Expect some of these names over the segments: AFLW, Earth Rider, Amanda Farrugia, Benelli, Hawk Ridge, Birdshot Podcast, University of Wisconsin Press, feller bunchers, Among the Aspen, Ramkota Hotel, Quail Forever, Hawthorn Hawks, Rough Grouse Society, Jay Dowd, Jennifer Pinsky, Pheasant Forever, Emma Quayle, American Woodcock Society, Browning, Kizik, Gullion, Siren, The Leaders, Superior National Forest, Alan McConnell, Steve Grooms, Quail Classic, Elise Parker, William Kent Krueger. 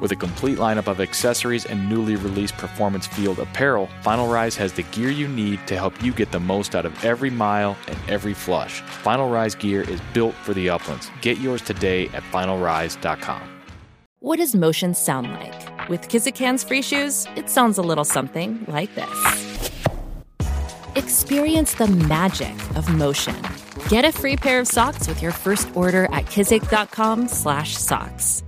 With a complete lineup of accessories and newly released performance field apparel, Final Rise has the gear you need to help you get the most out of every mile and every flush. Final Rise gear is built for the uplands. Get yours today at finalrise.com. What does motion sound like? With Kizik Hands Free Shoes, it sounds a little something like this. Experience the magic of motion. Get a free pair of socks with your first order at kizik.com/socks.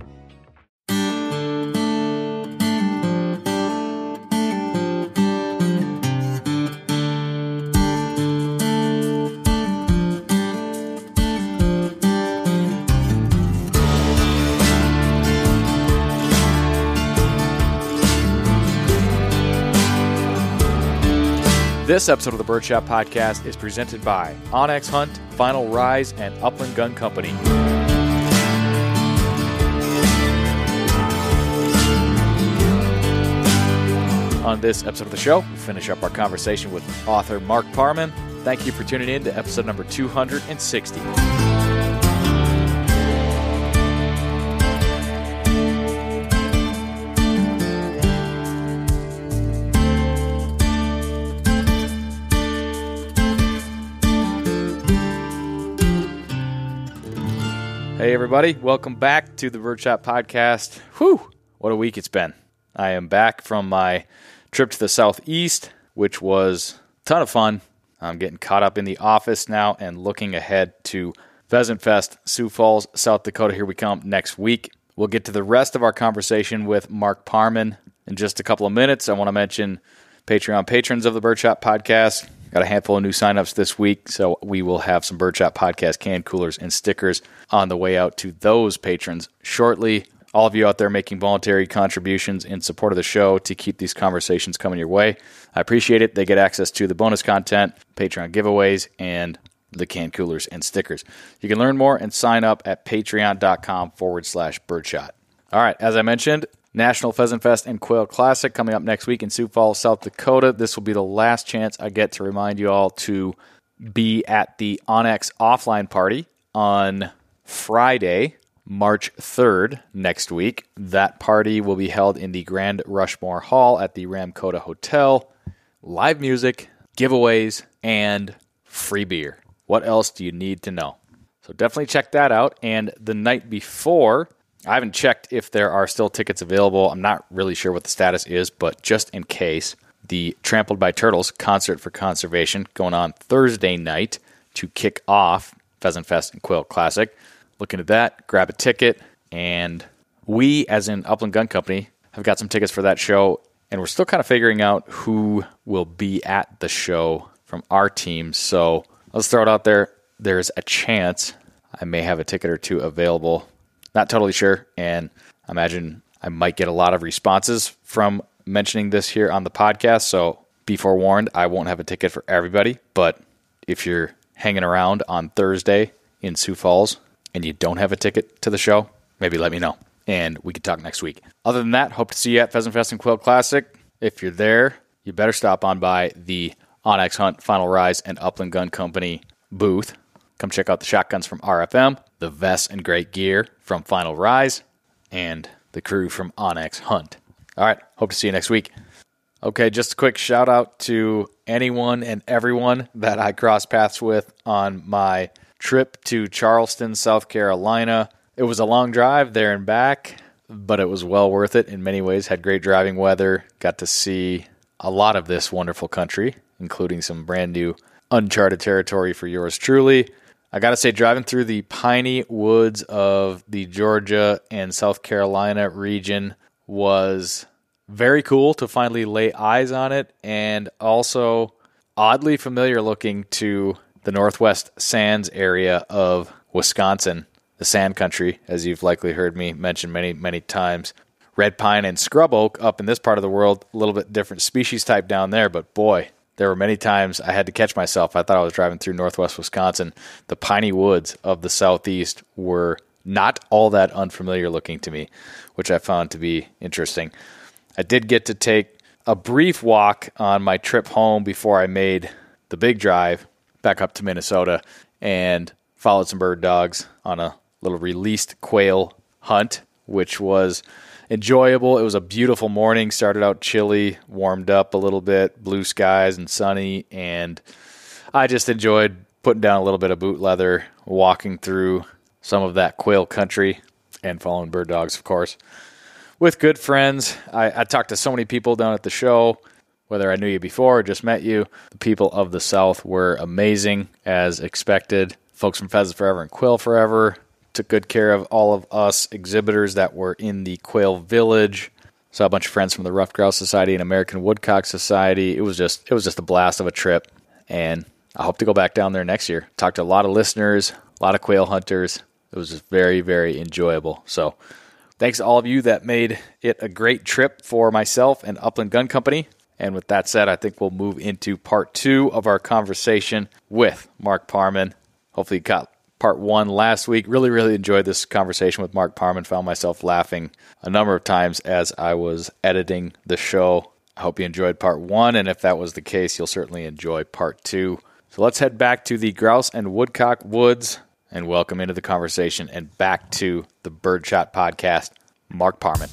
This episode of the Birdshot Podcast is presented by onX Hunt, Final Rise, and Upland Gun Company. On this episode of the show, we finish up our conversation with author Mark Parman. Thank you for tuning in to episode number 260. Hey, everybody. Welcome back to the Birdshot Podcast. Whew, what a week it's been. I am back from my trip to the Southeast, which was a ton of fun. I'm getting caught up in the office now and looking ahead to Pheasant Fest, Sioux Falls, South Dakota. Here we come next week. We'll get to the rest of our conversation with Mark Parman in just a couple of minutes. I want to mention Patreon patrons of the Birdshot Podcast. Got a handful of new signups this week, so we will have some Birdshot Podcast can coolers and stickers on the way out to those patrons shortly. All of you out there making voluntary contributions in support of the show to keep these conversations coming your way, I appreciate it. They get access to the bonus content, Patreon giveaways, and the can coolers and stickers. You can learn more and sign up at patreon.com/birdshot. All right, as I mentioned, National Pheasant Fest and Quail Classic coming up next week in Sioux Falls, South Dakota. This will be the last chance I get to remind you all to be at the onX offline party on Friday, March 3rd, next week. That party will be held in the Grand Rushmore Hall at the Ramkota Hotel. Live music, giveaways, and free beer. What else do you need to know? So definitely check that out. And the night before, I haven't checked if there are still tickets available. I'm not really sure what the status is, but just in case, the Trampled by Turtles Concert for Conservation going on Thursday night to kick off Pheasant Fest and Quail Classic. Look into that, grab a ticket, and we, as in Upland Gun Company, have got some tickets for that show, and we're still kind of figuring out who will be at the show from our team, so let's throw it out there. There's a chance I may have a ticket or two available. Not totally sure, and I imagine I might get a lot of responses from mentioning this here on the podcast, so be forewarned, I won't have a ticket for everybody, but if you're hanging around on Thursday in Sioux Falls and you don't have a ticket to the show, maybe let me know, and we can talk next week. Other than that, hope to see you at Pheasant Fest and Quail Classic. If you're there, you better stop on by the onX Hunt, Final Rise, and Upland Gun Company booth. Come check out the shotguns from RFM, the vests and great gear from Final Rise, and the crew from onX Hunt. All right, hope to see you next week. Okay, just a quick shout out to anyone and everyone that I crossed paths with on my trip to Charleston, South Carolina. It was a long drive there and back, but it was well worth it in many ways. Had great driving weather, got to see a lot of this wonderful country, including some brand new uncharted territory for yours truly. I got to say, driving through the piney woods of the Georgia and South Carolina region was very cool to finally lay eyes on it, and also oddly familiar looking to the Northwest Sands area of Wisconsin, the sand country, as you've likely heard me mention many, many times. Red pine and scrub oak up in this part of the world, a little bit different species type down there, but boy, there were many times I had to catch myself. I thought I was driving through Northwest Wisconsin. The piney woods of the Southeast were not all that unfamiliar looking to me, which I found to be interesting. I did get to take a brief walk on my trip home before I made the big drive back up to Minnesota, and followed some bird dogs on a little released quail hunt, which was enjoyable. It was a beautiful morning. Started out chilly, warmed up a little bit, blue skies and sunny, and I just enjoyed putting down a little bit of boot leather, walking through some of that quail country, and following bird dogs, of course, with good friends. I talked to so many people down at the show, whether I knew you before or just met you. The people of the South were amazing, as expected. Folks from Pheasant Forever and Quail Forever took good care of all of us exhibitors that were in the Quail Village. Saw a bunch of friends from the Rough Grouse Society and American Woodcock Society. It was just a blast of a trip, and I hope to go back down there next year. Talked to a lot of listeners, a lot of quail hunters. It was just very, very enjoyable. So thanks to all of you that made it a great trip for myself and Upland Gun Company. And with that said, I think we'll move into part two of our conversation with Mark Parman. Hopefully you caught part one last week. Really, really enjoyed this conversation with Mark Parman. Found myself laughing a number of times as I was editing the show. I hope you enjoyed part one, and if that was the case, you'll certainly enjoy part two. So let's head back to the grouse and woodcock woods and welcome into the conversation and back to the Birdshot Podcast, Mark Parman.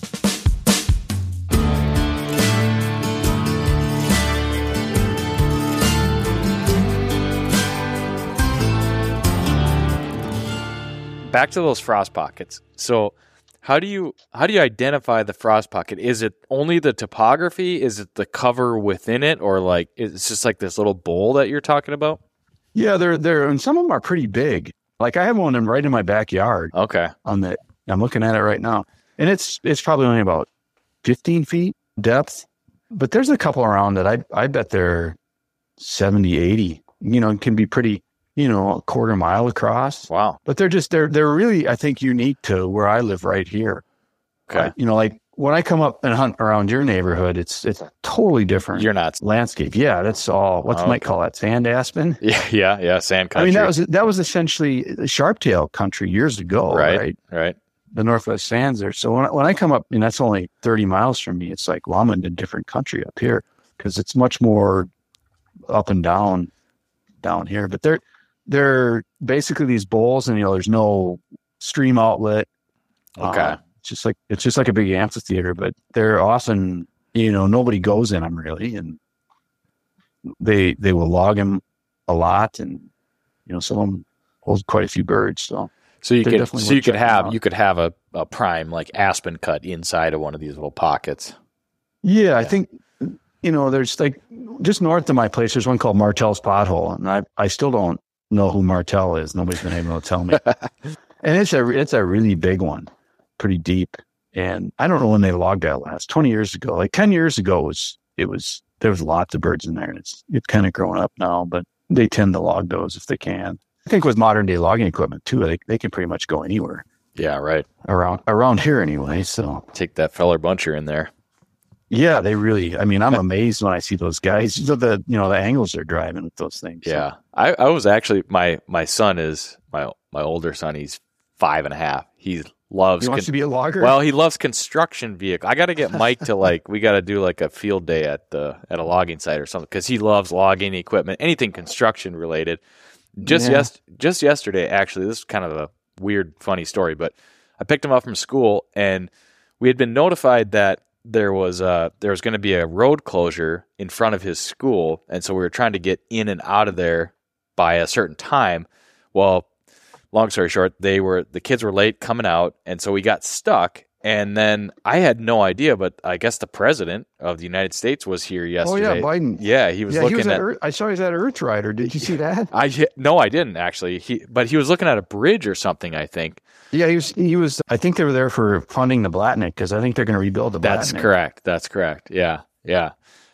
Back to those frost pockets. So how do you identify the frost pocket? Is it only the topography? Is it the cover within it? Or like, it's just like this little bowl that you're talking about? Yeah, they're and some of them are pretty big. Like I have one right in my backyard. Okay. I'm looking at it right now. And it's probably only about 15 feet depth. But there's a couple around that I bet they're 70, 80. You know, it can be pretty, a quarter mile across. Wow. But they're really, I think, unique to where I live right here. Okay. Like when I come up and hunt around your neighborhood, it's totally different. You're not landscape. Yeah. That's all. What you might call that? Sand aspen. Yeah. Sand country. I mean, that was essentially sharptail country years ago. Right. The Northwest Sands there. So when I come up, and that's only 30 miles from me, it's like, well, I'm in a different country up here because it's much more up and down here. But they're basically these bowls, and there's no stream outlet. Okay. It's just like a big amphitheater, but they're often, nobody goes in them really, and they will log them a lot, and some of them hold quite a few birds. So you could have a prime like aspen cut inside of one of these little pockets. Yeah. I think there's like just north of my place, there's one called Martell's Pothole, and I still don't know who Martell is. Nobody's been able to tell me. And it's a really big one, pretty deep. And I don't know when they logged that last. 20 years ago, like 10 years ago, there was lots of birds in there, and it's kind of grown up now, but they tend to log those if they can. I think with modern day logging equipment too, they can pretty much go anywhere. Yeah, right. Around here anyway, so. Take that feller buncher in there. Yeah, they really, I'm amazed when I see those guys, the angles they're driving with those things. Yeah. So. I was actually, my son is, my older son, he's 5.5. He wants to be a logger? Well, he loves construction vehicle. I got to get Mike to we got to do like a field day at a logging site or something, because he loves logging equipment, anything construction related. Just yesterday, actually, this is kind of a weird, funny story, but I picked him up from school, and we had been notified that there was going to be a road closure in front of his school, and so we were trying to get in and out of there by a certain time. Well, long story short, the kids were late coming out, and so we got stuck. And then I had no idea, but I guess the president of the United States was here yesterday. Oh yeah, Biden. Yeah, he was looking at. I saw he's at Earth Rider. Did you see that? No, I didn't actually. But he was looking at a bridge or something, I think. Yeah, he was. I think they were there for funding the Blatnik, because I think they're going to rebuild the Blatnik. That's correct. Yeah.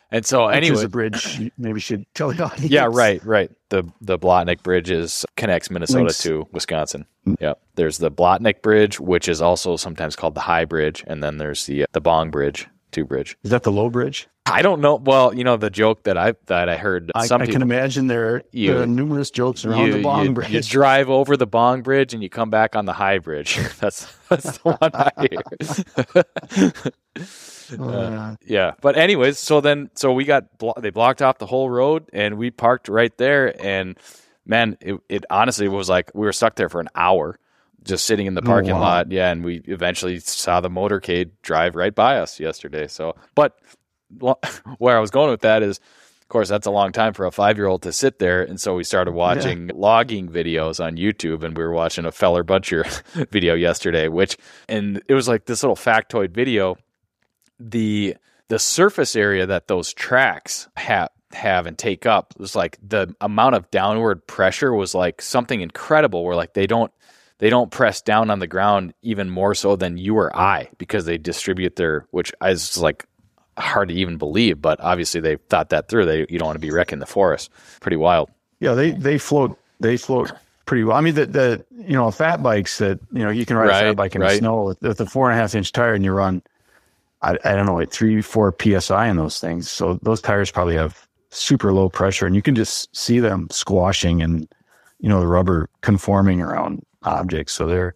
And so anyway, the bridge, maybe should tell the audience. Yeah, right. The Blatnik Bridge connects Minnesota to Wisconsin. Yep. There's the Blatnik Bridge, which is also sometimes called the High Bridge, and then there's the Bong Bridge, two bridge. Is that the Low Bridge? I don't know. Well, you know the joke that I heard. I can imagine there are numerous jokes around the Bong Bridge. You drive over the Bong Bridge and you come back on the High Bridge. That's the one I hear. Yeah, but anyways, so we got they blocked off the whole road, and we parked right there. And man, it honestly was like we were stuck there for an hour, just sitting in the parking lot. Yeah, and we eventually saw the motorcade drive right by us yesterday. So, but where I was going with that is, of course, that's a long time for a 5-year-old to sit there, and so we started watching logging videos on YouTube, and we were watching a feller buncher video yesterday, and it was like this little factoid video. The surface area that those tracks have and take up was like the amount of downward pressure was like something incredible, where like they don't press down on the ground even more so than you or I, because they distribute which is like hard to even believe, but obviously they thought that through. You don't want to be wrecking the forest. Pretty wild. Yeah, they float pretty well. I mean, the fat bikes that, you know, you can ride a fat bike in the snow with a 4.5-inch tire, and you run, I don't know, like 3-4 PSI in those things. So those tires probably have super low pressure, and you can just see them squashing and, you know, the rubber conforming around objects. So they're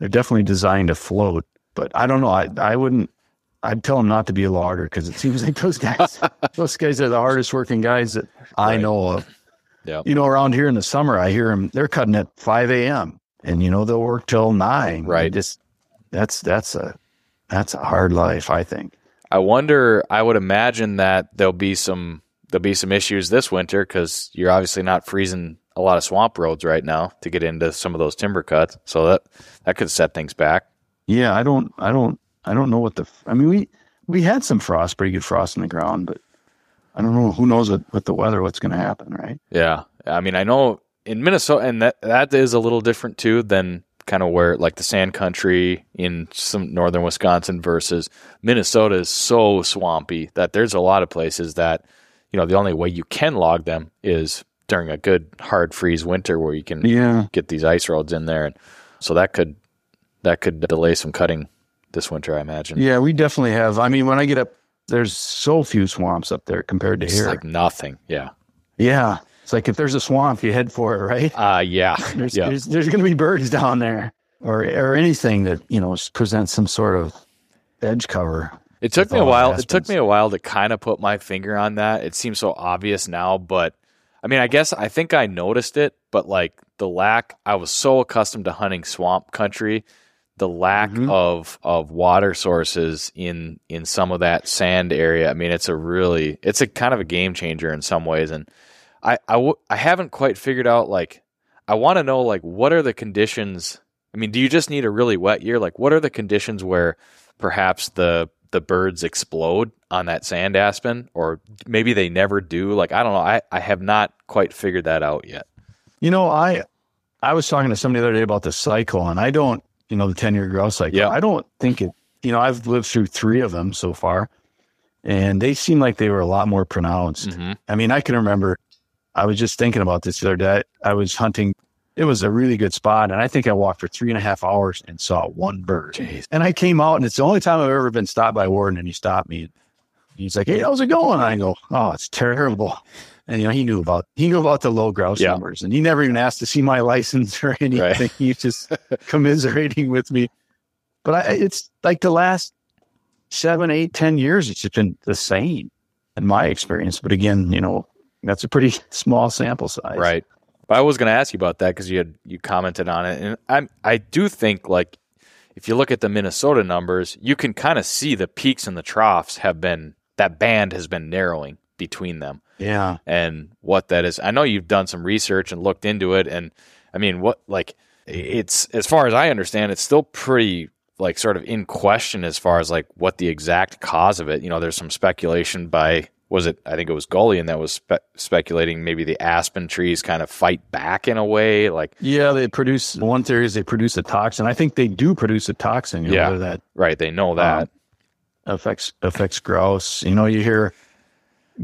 definitely designed to float, but I don't know. I'd tell them not to be a logger, because it seems like those guys are the hardest working guys that I know of. Yeah. You know, around here in the summer, I hear them, they're cutting at 5 a.m. and, you know, they'll work till 9. Right. That's a hard life, I think. I would imagine that there'll be some issues this winter, because you're obviously not freezing a lot of swamp roads right now to get into some of those timber cuts. So that could set things back. Yeah, I don't know what we had some frost, pretty good frost in the ground, but I don't know, who knows with the weather what's going to happen, right? Yeah. I mean, I know in Minnesota, and that is a little different too than kind of where, like, the sand country in some northern Wisconsin versus Minnesota is so swampy that there's a lot of places that, you know, the only way you can log them is during a good hard freeze winter where you can get these ice roads in there. And so that could delay some cutting this winter, I imagine. Yeah, we definitely have. I mean, when I get up, there's so few swamps up there compared to here. It's like nothing. Yeah. Yeah. It's like if there's a swamp, you head for it, right? Yeah. There's going to be birds down there, or anything that, you know, presents some sort of edge cover. It took me a while. It took me a while to kind of put my finger on that. It seems so obvious now, but I mean, I think I noticed it, but like I was so accustomed to hunting swamp country, the lack of water sources in some of that sand area. I mean, it's a kind of a game changer in some ways, and I haven't quite figured out, like, I want to know, like, what are the conditions? I mean, do you just need a really wet year? Like, what are the conditions where perhaps the birds explode on that sand aspen, or maybe they never do? Like, I don't know. I have not quite figured that out yet. You know, I was talking to somebody the other day about the cycle, and I don't, you know, the 10-year grouse cycle. Yeah. I don't think it, you know, I've lived through 3 of them so far, and they seem like they were a lot more pronounced. Mm-hmm. I mean, I can remember, I was just thinking about this the other day. I was hunting. It was a really good spot, and I think I walked for 3.5 hours and saw one bird. Jeez. And I came out, and it's the only time I've ever been stopped by Warden, and he stopped me. He's like, "Hey, how's it going?" And I go, "Oh, it's terrible." And, you know, he knew about the low grouse numbers, and he never even asked to see my license or anything. Right. He's just commiserating with me. But it's like the last 7, 8, 10 years, it's just been the same in my experience. But again, you know, that's a pretty small sample size. Right. But I was going to ask you about that, because you commented on it. And I do think, like, if you look at the Minnesota numbers, you can kind of see the peaks and the troughs have been, that band has been narrowing between them. Yeah. And what that is, I know you've done some research and looked into it. And I mean, what, like, it's, as far as I understand, it's still pretty, like, sort of in question as far as like what the exact cause of it. You know, there's some speculation by, I think it was Gullion that was speculating maybe the aspen trees kind of fight back in a way. Like, yeah, they produce, one theory is they produce a toxin. I think they do produce a toxin. You know, yeah, that, right. They know that affects grouse. You know, you hear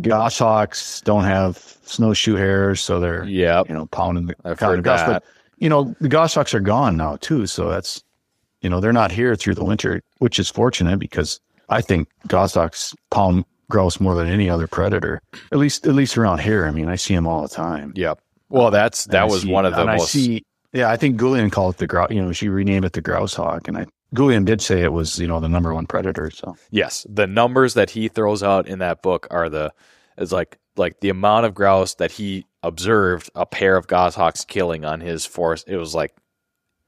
goshawks don't have snowshoe hares, so they're you know, pounding the cotton grouse. But you know, the goshawks are gone now too, so that's, you know, they're not here through the winter, which is fortunate because I think goshawks pound grouse more than any other predator, at least around here. I mean, I see them all the time. Yep. Well, I think Gullion called it the grouse. You know, she renamed it the grouse hawk, and Gullion did say it was, you know, the number one predator. So yes, the numbers that he throws out in that book are like the amount of grouse that he observed a pair of goshawks killing on his forest. It was like,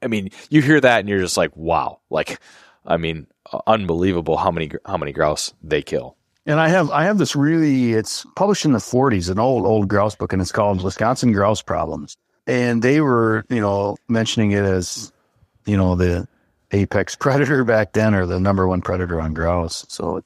I mean, you hear that and you're just like, wow, like, I mean, unbelievable how many grouse they kill. And I have this really, it's published in the 40s, an old grouse book, and it's called Wisconsin Grouse Problems. And they were, you know, mentioning it as, you know, the apex predator back then, or the number one predator on grouse. So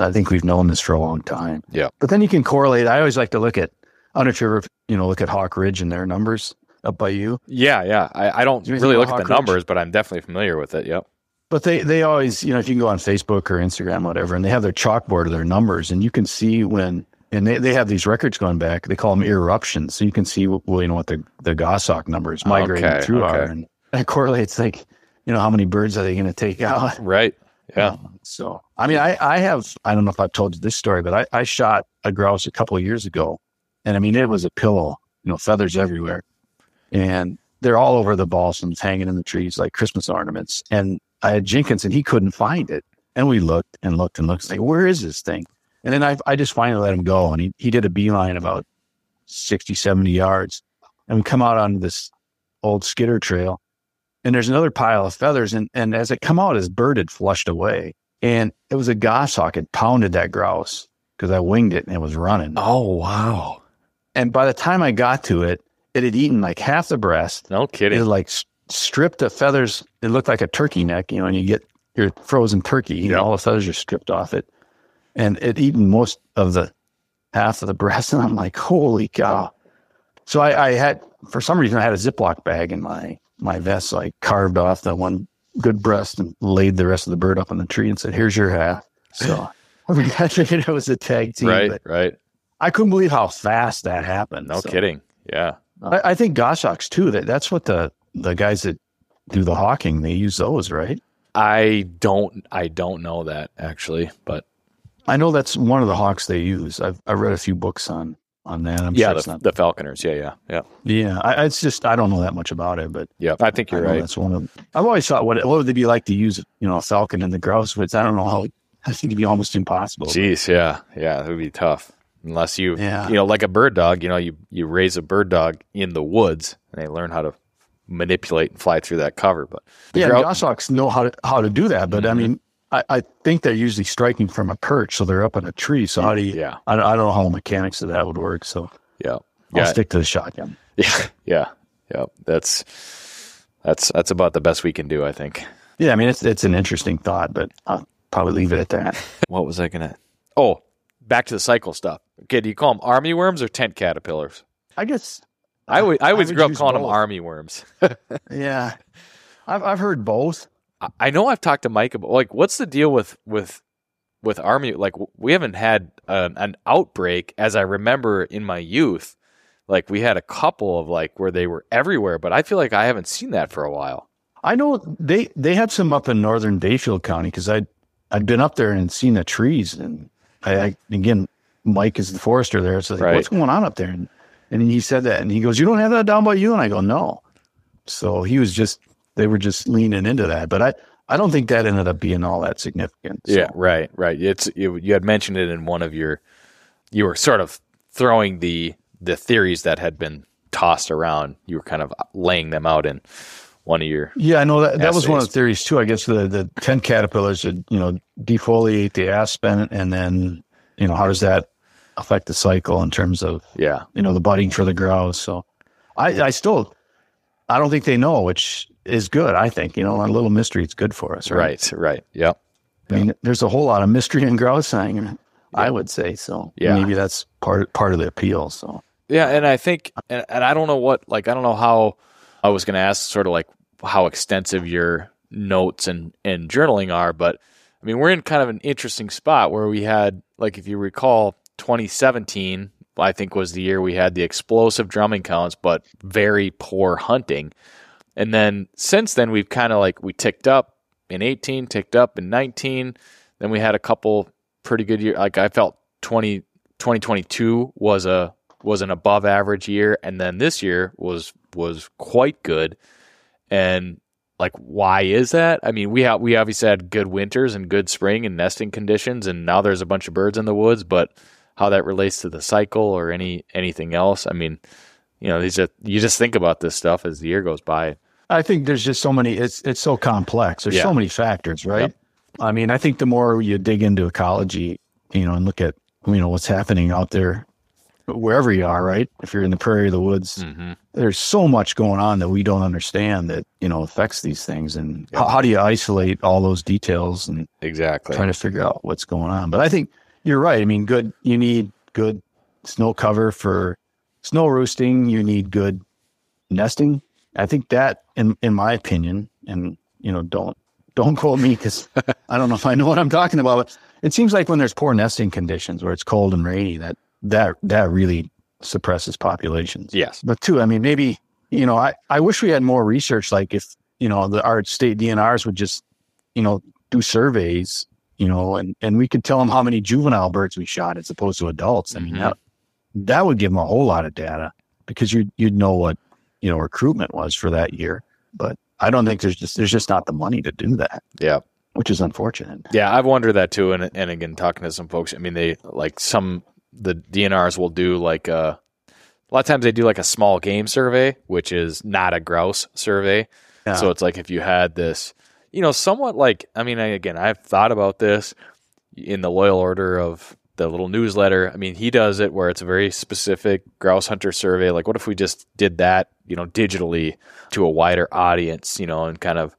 I think we've known this for a long time. Yeah. But then you can correlate. I always like to look at Undertrigger, you know, look at Hawk Ridge and their numbers up by you. Yeah, yeah. I don't really look at the numbers, but I'm definitely familiar with it. Yep. But they always, you know, if you can go on Facebook or Instagram, whatever, and they have their chalkboard of their numbers, and you can see when, and they have these records going back, they call them eruptions. So you can see, well, you know, what the goshawk numbers migrating through are. And that correlates, like, you know, how many birds are they going to take out? Right. Yeah. So, I mean, I don't know if I've told you this story, but I shot a grouse a couple of years ago. And I mean, it was a pillow, you know, feathers everywhere. And they're all over the balsams, hanging in the trees like Christmas ornaments. And I had Jenkins, and he couldn't find it. And we looked and looked and looked, like, where is this thing? And then I just finally let him go. And he did a beeline about 60, 70 yards. And we come out onto this old skidder trail. And there's another pile of feathers. And as it come out, his bird had flushed away. And it was a goshawk. It pounded that grouse because I winged it and it was running. Oh, wow. And by the time I got to it, it had eaten like half the breast. No kidding. It had like stripped the feathers. It looked like a turkey neck, you know, and you get your frozen turkey, you know, all the feathers are stripped off it. And it eaten most of the half of the breast. And I'm like, holy cow. So I had a Ziploc bag in my vest. So I carved off that one good breast and laid the rest of the bird up on the tree and said, here's your half. So we got to figure it was a tag team. Right, right. I couldn't believe how fast that happened. No kidding. Yeah. I think goshawks too. That's what the guys that do the hawking, they use those, right? I don't know that actually, but I know that's one of the hawks they use. I read a few books on that. I'm sure it's not the falconers. Yeah. Yeah. It's just, I don't know that much about it, but yeah, I think you're right. That's one of them. I've always thought, what would it be like to use, you know, a falcon in the grouse woods? I don't know how. I think it'd be almost impossible. Jeez. Yeah. Yeah. It would be tough. Unless you know, like a bird dog, you know, you raise a bird dog in the woods and they learn how to manipulate and fly through that cover. But goshawks know how to do that. But I mean, I think they're usually striking from a perch, so they're up in a tree. So how do you? Yeah. I don't know how the mechanics of that would work. So I'll stick to the shotgun. Yeah. That's about the best we can do, I think. Yeah, I mean, it's an interesting thought, but I'll probably leave it at that. What was I gonna? Oh. Back to the cycle stuff. Okay, do you call them army worms or tent caterpillars? I guess I always grew up calling them army worms. Yeah, I've heard both. I know I've talked to Mike about, like, what's the deal with army? Like, we haven't had an outbreak, as I remember in my youth. Like, we had a couple of, like, where they were everywhere, but I feel like I haven't seen that for a while. I know they had some up in northern Dayfield County because I'd been up there and seen the trees and. Again, Mike is the forester there. So, like, what's going on up there? And he said that, and he goes, you don't have that down by you? And I go, no. So they were just leaning into that. But I don't think that ended up being all that significant. So. Yeah, right. You had mentioned it in one of you were sort of throwing the theories that had been tossed around. You were kind of laying them out in one of your Yeah, I know that was one of the theories too. I guess the tent caterpillars would, defoliate the aspen, and then, how does that affect the cycle in terms of the budding for the grouse. So I don't think they know, which is good, I think. A little mystery, it's good for us, right? Right. Yep. I mean, there's a whole lot of mystery in grouse hunting, I would say. So maybe that's part of the appeal. So yeah, and I think, and I don't know what, I don't know how I was going to ask sort of how extensive your notes and journaling are, but I mean, we're in kind of an interesting spot where we had, if you recall, 2017, I think, was the year we had the explosive drumming counts, but very poor hunting. And then since then, we've kind of we ticked up in 18, ticked up in 19. Then we had a couple pretty good years. I felt 2022 was an above average year. And then this year was quite good. And why is that? I mean, we obviously had good winters and good spring and nesting conditions. And now there's a bunch of birds in the woods, but how that relates to the cycle or anything else. I mean, you just think about this stuff as the year goes by. I think there's just so many, it's so complex. There's so many factors, right? Yep. I mean, I think the more you dig into ecology, and look at, what's happening out there, wherever you are, right? If you're in the prairie or the woods, there's so much going on that we don't understand that, affects these things. And how do you isolate all those details and try to figure out what's going on? But I think you're right. I mean, you need good snow cover for snow roosting. You need good nesting. I think that, in my opinion, and don't quote me because I don't know if I know what I'm talking about. But it seems like when there's poor nesting conditions, where it's cold and rainy, that really suppresses populations. Yes, but too, I mean, maybe I wish we had more research. If our state DNRs would just do surveys, and we could tell them how many juvenile birds we shot as opposed to adults. I mean, that would give them a whole lot of data, because you'd know what recruitment was for that year. But I don't think there's just not the money to do that. Yeah, which is unfortunate. Yeah, I've wondered that too. And again, talking to some folks, I mean, they the DNRs will do a lot of times they do a small game survey, which is not a grouse survey. Yeah. So it's if you had this, somewhat I mean, I've thought about this in the loyal order of the little newsletter. I mean, he does it where it's a very specific grouse hunter survey. What if we just did that, digitally to a wider audience, and kind of,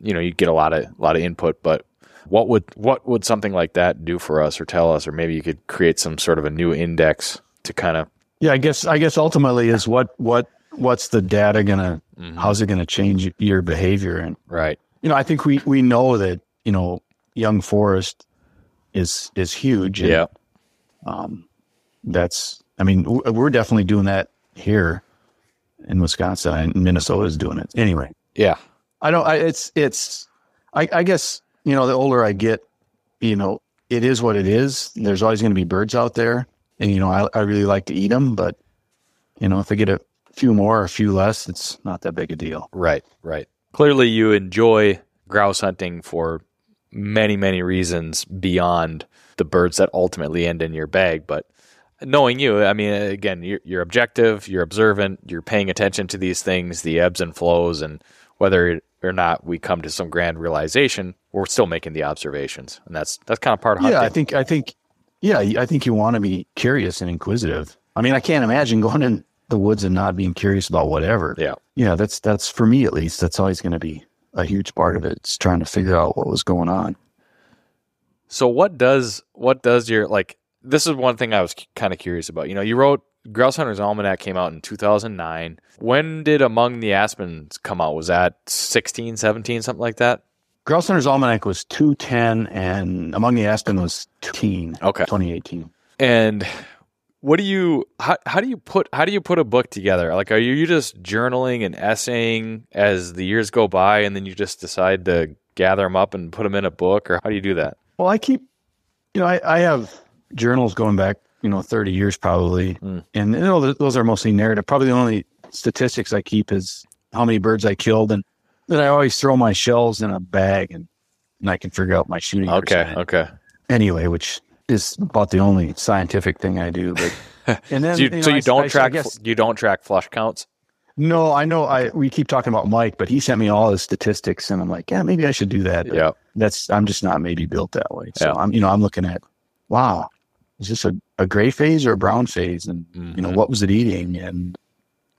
you get a lot of input. But what would something like that do for us or tell us? Or maybe you could create some sort of a new index to kind of. Yeah, I guess ultimately is what's the data gonna, how's it gonna change your behavior? And right, I think we know that young forest is huge. And, that's, I mean, we're definitely doing that here in Wisconsin, and Minnesota is doing it anyway. Yeah. I guess, the older I get, it is what it is. There's always going to be birds out there, and, I really like to eat them, but if I get a few more or a few less, it's not that big a deal. Right. Right. Clearly you enjoy grouse hunting for many, many reasons beyond the birds that ultimately end in your bag. But knowing you, I mean, again, you're objective, you're observant, you're paying attention to these things, the ebbs and flows, and whether or not we come to some grand realization, we're still making the observations. And that's kind of part of hunting. Yeah, I think you want to be curious and inquisitive. I mean, I can't imagine going in the woods and not being curious about whatever. Yeah. Yeah, that's for me at least, that's always going to be a huge part of it. It's trying to figure out what was going on. So what does your, this is one thing I was kind of curious about. You wrote Grouse Hunter's Almanac, came out in 2009. When did Among the Aspens come out? Was that 16, 17, something like that? Grouse Hunter's Almanac was 2010 and Among the Aspen was 2018. And what do you, how do you put a book together? Are you just journaling and essaying as the years go by, and then you just decide to gather them up and put them in a book, or how do you do that? Well, I keep, I have journals going back, 30 years probably. And those are mostly narrative. Probably the only statistics I keep is how many birds I killed. And then I always throw my shells in a bag, and I can figure out my shooting. Okay. Anyway, which is about the only scientific thing I do. But and then so you don't track flush counts? No, I know. We keep talking about Mike, but he sent me all his statistics, and I'm like, yeah, maybe I should do that. Yeah, I'm just not maybe built that way. So yeah. I'm looking at, wow, is this a gray phase or a brown phase? And what was it eating? And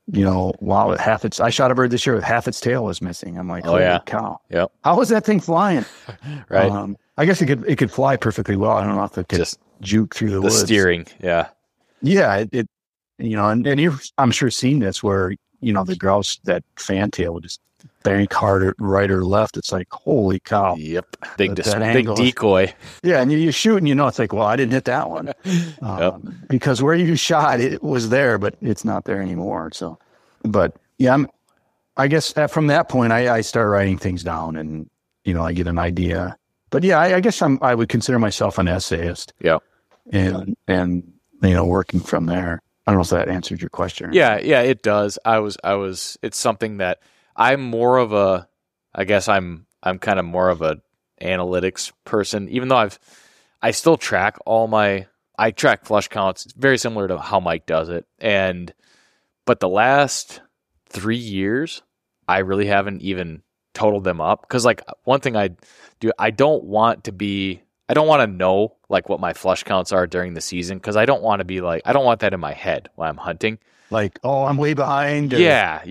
wow, I shot a bird this year with half its tail was missing. I'm like, holy cow, yep. How was that thing flying? Right. I guess it could fly perfectly well. I don't know if it could just juke through the woods. The steering, yeah. Yeah, and you've, I'm sure, seen this where, the grouse, that fantail would just bank hard right or left. It's like, holy cow. Yep. Big decoy. Yeah, and you shoot and it's like, well, I didn't hit that one. Because where you shot, it was there, but it's not there anymore. So, but yeah, I guess that from that point, I start writing things down and, I get an idea. But yeah, I guess I would consider myself an essayist. Yeah. And working from there. I don't know if that answered your question. Yeah, it does. It's something that I'm more of I'm kind of more of a analytics person, even though I still track I track flush counts. It's very similar to how Mike does it. But the last 3 years, I really haven't even totaled them up. Cause like one thing I do, I don't want to know like what my flush counts are during the season because I don't want to be like, I don't want that in my head while I'm hunting. Like, oh, I'm way behind. Yeah.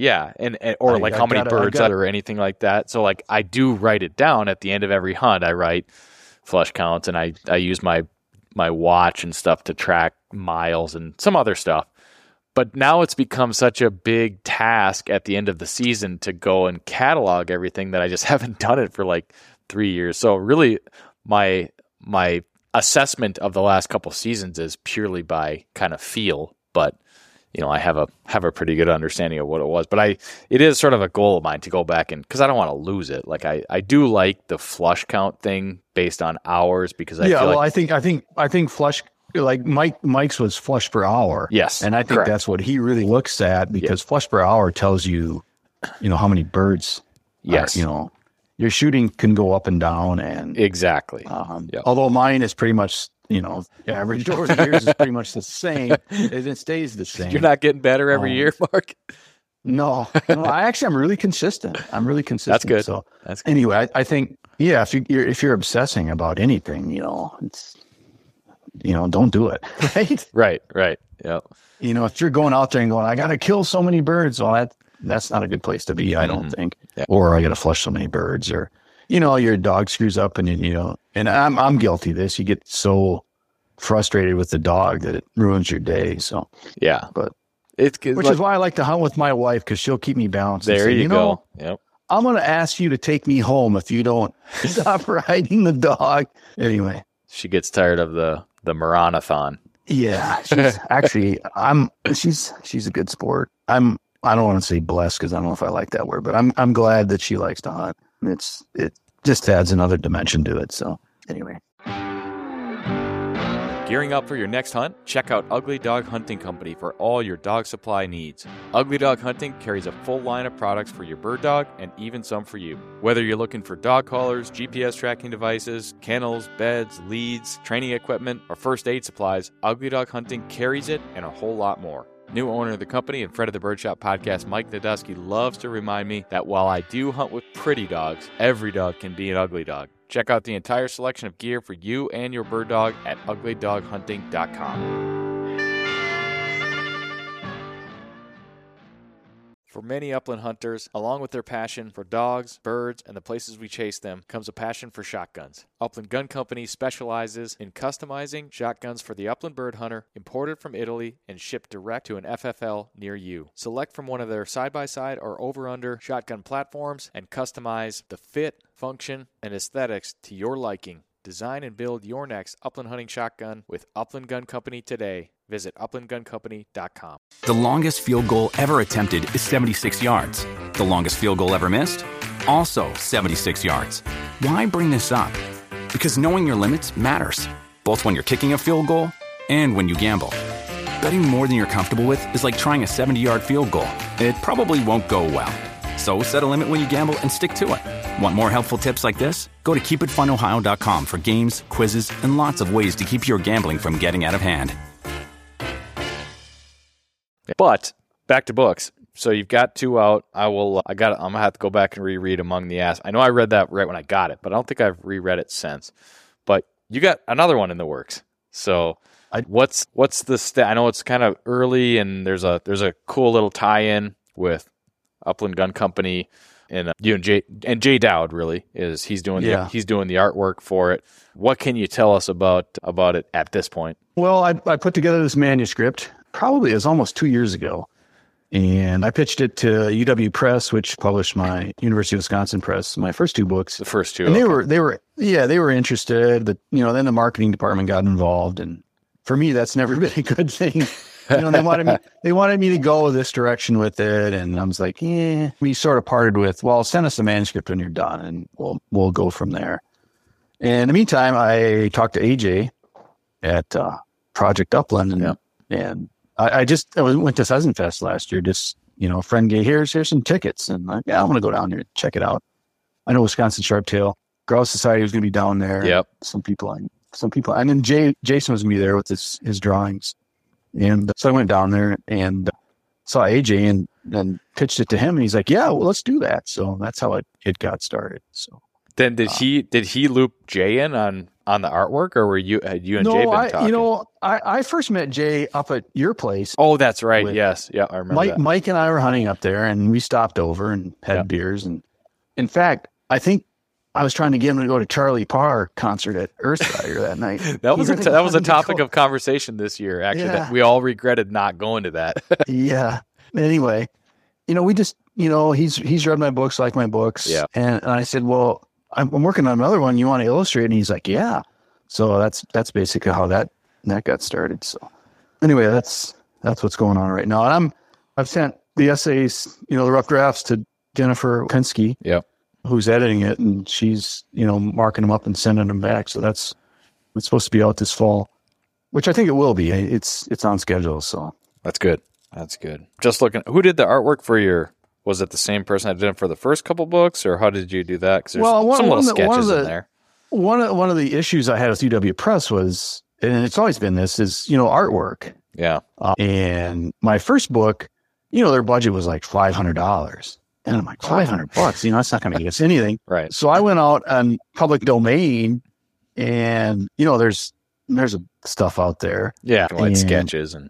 Or how many birds that or anything like that. So like I do write it down at the end of every hunt. I write flush counts and I use my watch and stuff to track miles and some other stuff. But now it's become such a big task at the end of the season to go and catalog everything that I just haven't done it for like 3 years. So really my assessment of the last couple seasons is purely by kind of feel, but I have a pretty good understanding of what it was, but it is sort of a goal of mine to go back and because I don't want to lose it. Like I do like the flush count thing based on hours because I think flush, like Mike's was flush per hour. Yes, and I think correct. That's what he really looks at because flush per hour tells you, how many birds. Yes, your shooting can go up and down and exactly. Although mine is pretty much. Average over the years is pretty much the same. It stays the same. You're not getting better every year, Mark? No. I'm really consistent. That's good. So that's good. Anyway, I think, yeah, if you're obsessing about anything, it's, don't do it. Right. Yeah. If you're going out there and going, I got to kill so many birds, well, that's not a good place to be, I don't think. Yeah. Or I got to flush so many birds or, your dog screws up and, and I'm guilty of this. You get so frustrated with the dog that it ruins your day. So, yeah, but is why I like to hunt with my wife. Cause she'll keep me balanced. There and say, you go. Yep. I'm going to ask you to take me home if you don't stop riding the dog. Anyway, she gets tired of the marathon. Yeah. She's actually, she's a good sport. I don't want to say blessed cause I don't know if I like that word, but I'm glad that she likes to hunt. It just adds another dimension to it. So anyway. Gearing up for your next hunt? Check out Ugly Dog Hunting Company for all your dog supply needs. Ugly Dog Hunting carries a full line of products for your bird dog and even some for you. Whether you're looking for dog collars, GPS tracking devices, kennels, beds, leads, training equipment, or first aid supplies, Ugly Dog Hunting carries it and a whole lot more. New owner of the company and friend of the Birdshot Podcast, Mike Nadusky, loves to remind me that while I do hunt with pretty dogs, every dog can be an ugly dog. Check out the entire selection of gear for you and your bird dog at uglydoghunting.com. For many upland hunters, along with their passion for dogs, birds, and the places we chase them, comes a passion for shotguns. Upland Gun Company specializes in customizing shotguns for the upland bird hunter, imported from Italy and shipped direct to an FFL near you. Select from one of their side-by-side or over-under shotgun platforms and customize the fit, function, and aesthetics to your liking. Design and build your next upland hunting shotgun with Upland Gun Company today. Visit uplandguncompany.com. The longest field goal ever attempted is 76 yards. The longest field goal ever missed? Also 76 yards. Why bring this up? Because knowing your limits matters, both when you're kicking a field goal and when you gamble. Betting more than you're comfortable with is like trying a 70-yard field goal. It probably won't go well. So set a limit when you gamble and stick to it. Want more helpful tips like this? Go to keepitfunohio.com for games, quizzes, and lots of ways to keep your gambling from getting out of hand. But back to books. So you've got two out. I'm gonna have to go back and reread Among the Aspens. I know I read that right when I got it, but I don't think I've reread it since. But you got another one in the works. So what's the I know it's kind of early, and there's a cool little tie-in with Upland Gun Company, and you and Jay Dowd really is he's doing the artwork for it. What can you tell us about it at this point? Well, I put together this manuscript. Probably is almost 2 years ago. And I pitched it to UW Press, which published my University of Wisconsin Press, my first two books. The first two. And they were interested, but then the marketing department got involved, and for me that's never been a good thing. They wanted me to go this direction with it, and I was like, "Yeah." We sort of parted with, "Well, send us the manuscript when you're done, and we'll go from there." And in the meantime, I talked to AJ at Project Upland, and I went to Pheasant Fest last year. Just, a friend gave, here's some tickets. And I want to go down here and check it out. I know Wisconsin Sharptail. Grouse Society was going to be down there. Yep. Some people. And then Jason was going to be there with his drawings. And so I went down there and saw AJ and then pitched it to him. And he's like, yeah, well, let's do that. So that's how it got started. So then did he loop Jay in on the artwork, or had you and Jay been talking? I first met Jay up at your place. Oh, that's right. Yes. Yeah, I remember that. Mike and I were hunting up there, and we stopped over and had beers. And in fact, I think I was trying to get him to go to Charlie Parr concert at Earth Rider that night. that was a topic of conversation this year, actually. Yeah. That we all regretted not going to that. Yeah. Anyway, we just, he's read my books, like my books. Yeah. And I said, well, I'm working on another one. You want to illustrate? And he's like, yeah. So that's basically how that got started. So anyway, that's what's going on right now. And I've sent the essays, the rough drafts to Jennifer Pinsky, who's editing it, and she's, marking them up and sending them back. So it's supposed to be out this fall, which I think it will be. It's on schedule. So that's good. Just looking, who did the artwork for your? Was it the same person that did it for the first couple books, or how did you do that? Because there's some little sketches in there. One of the issues I had with UW Press was, and it's always been this, is, artwork. Yeah. And my first book, their budget was like $500. And I'm like, $500? That's not going to get us anything. Right. So I went out on public domain, and, there's stuff out there. Yeah. Like sketches. And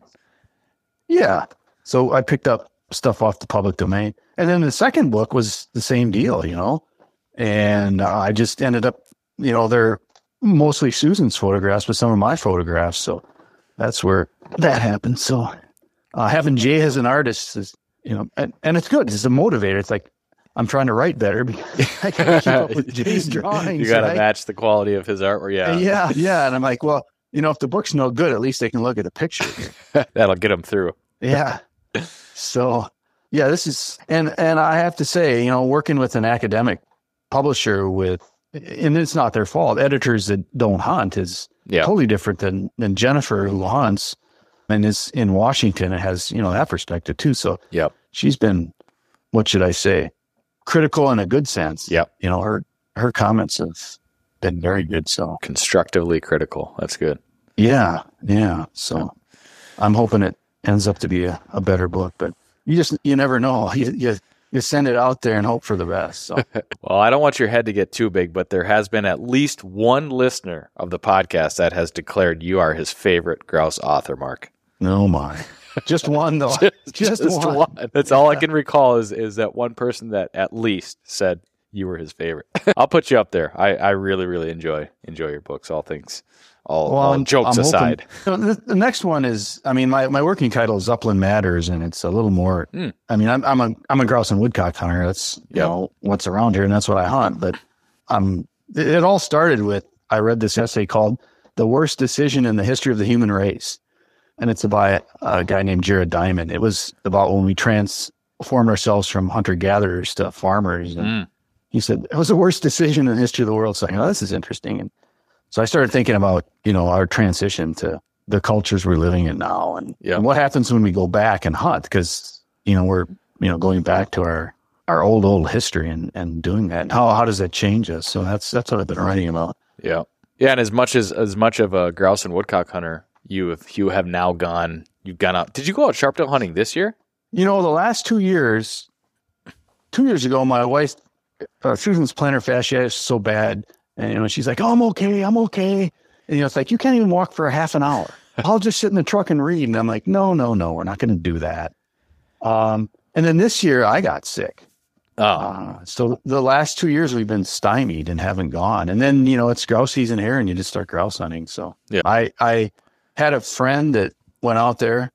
yeah. So I picked up stuff off the public domain. And then the second book was the same deal, and I just ended up, they're mostly Susan's photographs, but some of my photographs. So that's where that happened. So having Jay as an artist is, and it's good. It's a motivator. It's like, I'm trying to write better because I can't keep up with Jay's drawings. You got to match the quality of his artwork. Yeah. Yeah. Yeah. And I'm like, well, if the book's no good, at least they can look at a picture. That'll get them through. Yeah. So, yeah, this is, and I have to say, working with an academic publisher and it's not their fault, editors that don't hunt is totally different than Jennifer, who hunts and is in Washington and has, that perspective too. So she's been, what should I say, critical in a good sense. Yeah. Her comments have been very good. So constructively critical. That's good. Yeah. Yeah. So I'm hoping it ends up to be a better book, but you never know. You send it out there and hope for the best. So. Well, I don't want your head to get too big, but there has been at least one listener of the podcast that has declared you are his favorite grouse author, Mark. Oh my. Just one though. just one. That's all I can recall is that one person that at least said you were his favorite. I'll put you up there. I really, really enjoy your books, all things. All jokes aside. The next one is, my working title is Upland Matters, and it's a little more, I'm a grouse and woodcock hunter. That's, what's around here, and that's what I hunt. But it all started with, I read this essay called The Worst Decision in the History of the Human Race. And it's by a guy named Jared Diamond. It was about when we transformed ourselves from hunter-gatherers to farmers. And he said, it was the worst decision in the history of the world. So I go, this is interesting. And so I started thinking about, our transition to the cultures we're living in now and what happens when we go back and hunt, because, we're, going back to our old history and doing that. And how does that change us? So that's what I've been writing about. Yeah. Yeah. And as much of a grouse and woodcock hunter, you have now gone out. Did you go out sharptail hunting this year? You know, the last 2 years, 2 years ago, my wife, Susan's plantar fasciitis so bad. And, you know, she's like, oh, I'm okay. I'm okay. And, you know, it's like, you can't even walk for a half an hour. I'll just sit in the truck and read. And I'm like, no, we're not going to do that. And then this year I got sick. So the last 2 years we've been stymied and haven't gone. And then, you know, it's grouse season here and you just start grouse hunting. So yeah. I had a friend that went out there.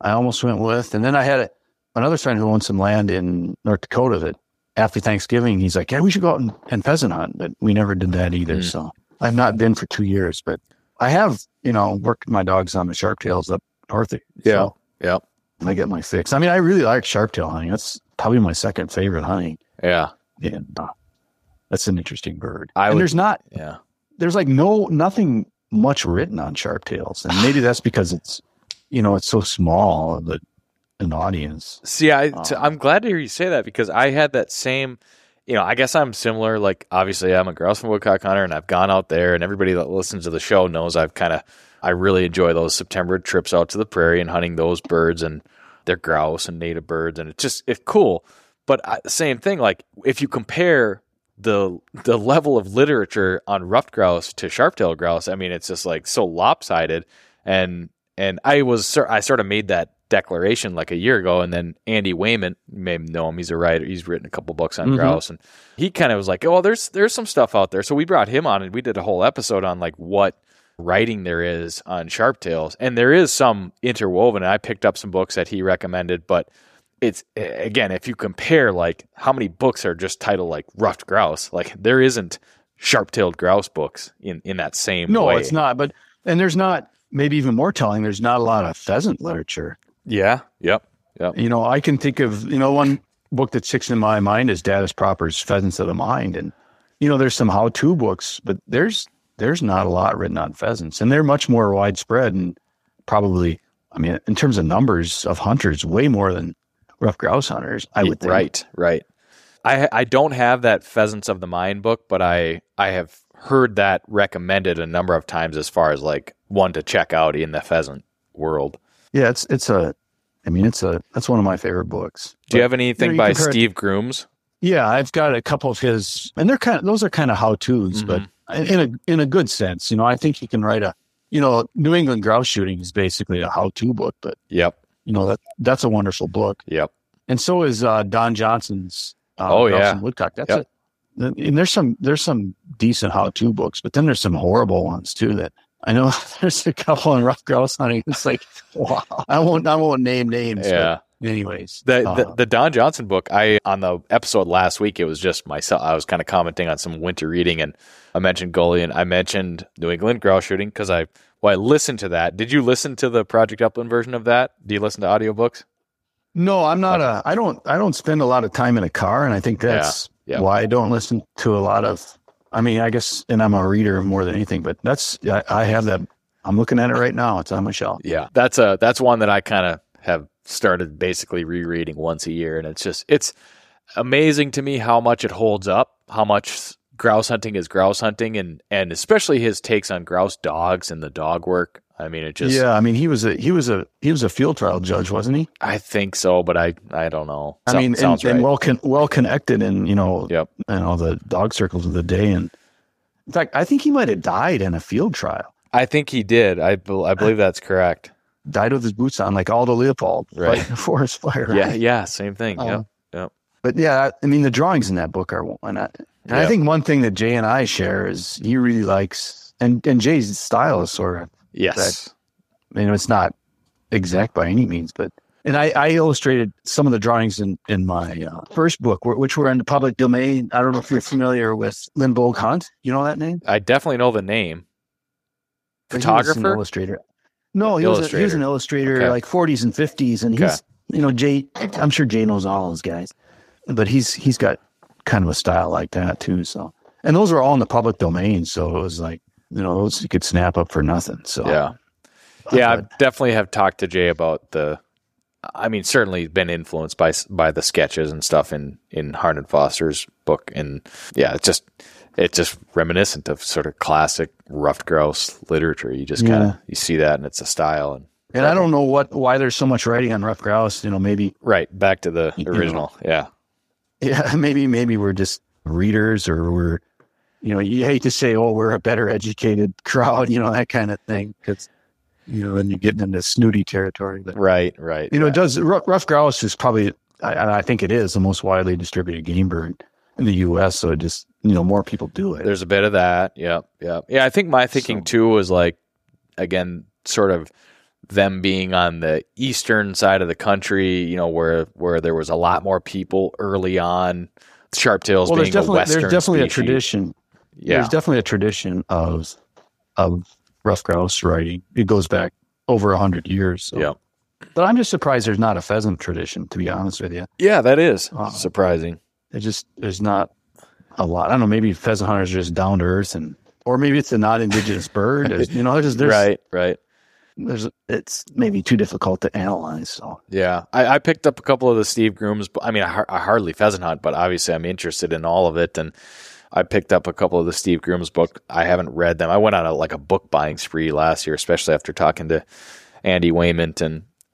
I almost went with, and then I had another friend who owned some land in North Dakota that after Thanksgiving, he's like, yeah, we should go out and pheasant hunt. But we never did that either. Mm. So I've not been for 2 years, but I have, you know, worked my dogs on the sharp tails up north. Yeah. So yeah. I get my fix. I mean, I really like sharp tail hunting. That's probably my second favorite hunting. Yeah. And that's an interesting bird. There's like nothing much written on sharp tails. And maybe that's because it's, you know, it's so small that an audience. See, I'm glad to hear you say that, because I had that same, you know, I guess I'm similar. Like, obviously, I'm a grouse and woodcock hunter, and I've gone out there, and everybody that listens to the show knows I really enjoy those September trips out to the prairie and hunting those birds and their grouse and native birds, and it's cool. But same thing, like if you compare the level of literature on ruffed grouse to sharp-tailed grouse, I mean, it's just like so lopsided. And I sort of made that declaration like a year ago, and then Andy Wayman, you may know him, he's a writer, he's written a couple books on grouse, and he kind of was like, oh, there's some stuff out there. So we brought him on, and we did a whole episode on like what writing there is on sharp tails, and there is some interwoven, and I picked up some books that he recommended. But it's, again, if you compare like how many books are just titled like ruffed grouse, like there isn't sharp-tailed grouse books in that same way. No, it's not. But and there's not, maybe even more telling, there's not a lot of pheasant literature. Yeah. Yep. You know, I can think of, you know, one book that sticks in my mind is Datus Proper's Pheasants of the Mind. And, you know, there's some how-to books, but there's not a lot written on pheasants, and they're much more widespread, and probably, I mean, in terms of numbers of hunters, way more than rough grouse hunters, I would think. Right. I don't have that Pheasants of the Mind book, but I have heard that recommended a number of times as far as like one to check out in the pheasant world. Yeah, that's one of my favorite books. Do you have anything by Steve Grooms? Yeah, I've got a couple of his, and those are kind of how-tos, but in a good sense, you know, I think he can write New England Grouse Shooting is basically a how-to book, but yep, you know, that's a wonderful book. Yep, and so is Don Johnson's Grouse and Woodcock. That's it. Yep. And there's some decent how-to books, but then there's some horrible ones too that. I know there's a couple on rough grouse hunting. It's like, wow. I won't name names. Yeah. But anyways, the Don Johnson book. On the episode last week, it was just myself. I was kind of commenting on some winter reading, and I mentioned Gullion. I mentioned New England Grouse Shooting because I listened to that. Did you listen to the Project Upland version of that? Do you listen to audiobooks? No, I'm not. I don't spend a lot of time in a car, and I think that's why I don't listen to a lot of. I mean, I guess, and I'm a reader more than anything, but I have that. I'm looking at it right now. It's on my shelf. Yeah. That's one that I kind of have started basically rereading once a year. And it's amazing to me how much it holds up, how much grouse hunting is grouse hunting, and especially his takes on grouse dogs and the dog work. I mean, he was a field trial judge, wasn't he? I think so, but I don't know. I mean, and well connected, and you know, and all the dog circles of the day. And in fact, I think he might have died in a field trial. I think he did. I believe that's correct. Died with his boots on, like Aldo Leopold, right? Like a forest fire. Right? Yeah, same thing. Yep. But yeah, I mean, the drawings in that book are one. I think one thing that Jay and I share is he really likes, and Jay's style is sort of. Yes. That, you know, it's not exact by any means, but, and I illustrated some of the drawings in my first book, which were in the public domain. I don't know if you're familiar with Lindbergh Hunt. You know that name? I definitely know the name. Photographer? He was an illustrator. No, he was an illustrator, like 40s and 50s. And he's, you know, Jay, I'm sure Jay knows all those guys, but he's got kind of a style like that too. So, and those are all in the public domain. So it was like, you know, those you could snap up for nothing. So yeah, I definitely have talked to Jay about the. I mean, certainly been influenced by the sketches and stuff in Harned Foster's book, and yeah, it's just reminiscent of sort of classic rough grouse literature. You just kind of you see that, and it's a style, and And I don't know why there's so much writing on rough grouse, you know, maybe. Right. Back to the original. You know, yeah. Yeah. Maybe we're just readers, or we're, you know, you hate to say, oh, we're a better educated crowd, you know, that kind of thing. It's, you know, and you're getting into snooty territory. But, right. You know, rough grouse is probably, I think it is the most widely distributed game bird in the U.S. So it just, you know, more people do it. There's a bit of that. Yeah. Yeah. I think my thinking too was like, again, sort of them being on the eastern side of the country, you know, where there was a lot more people early on. Sharptails being a western species. A tradition. Yeah. There's definitely a tradition of rough grouse writing. It goes back over 100 years. So. Yeah. But I'm just surprised there's not a pheasant tradition, to be honest with you. Yeah, that is surprising. There's not a lot. I don't know. Maybe pheasant hunters are just down to earth, or maybe it's a not indigenous bird. You know, there's right. It's maybe too difficult to analyze. So yeah, I picked up a couple of the Steve Grooms. I mean, I hardly pheasant hunt, but obviously I'm interested in all of it. And I picked up a couple of the Steve Grooms book. I haven't read them. I went on a book buying spree last year, especially after talking to Andy Waymont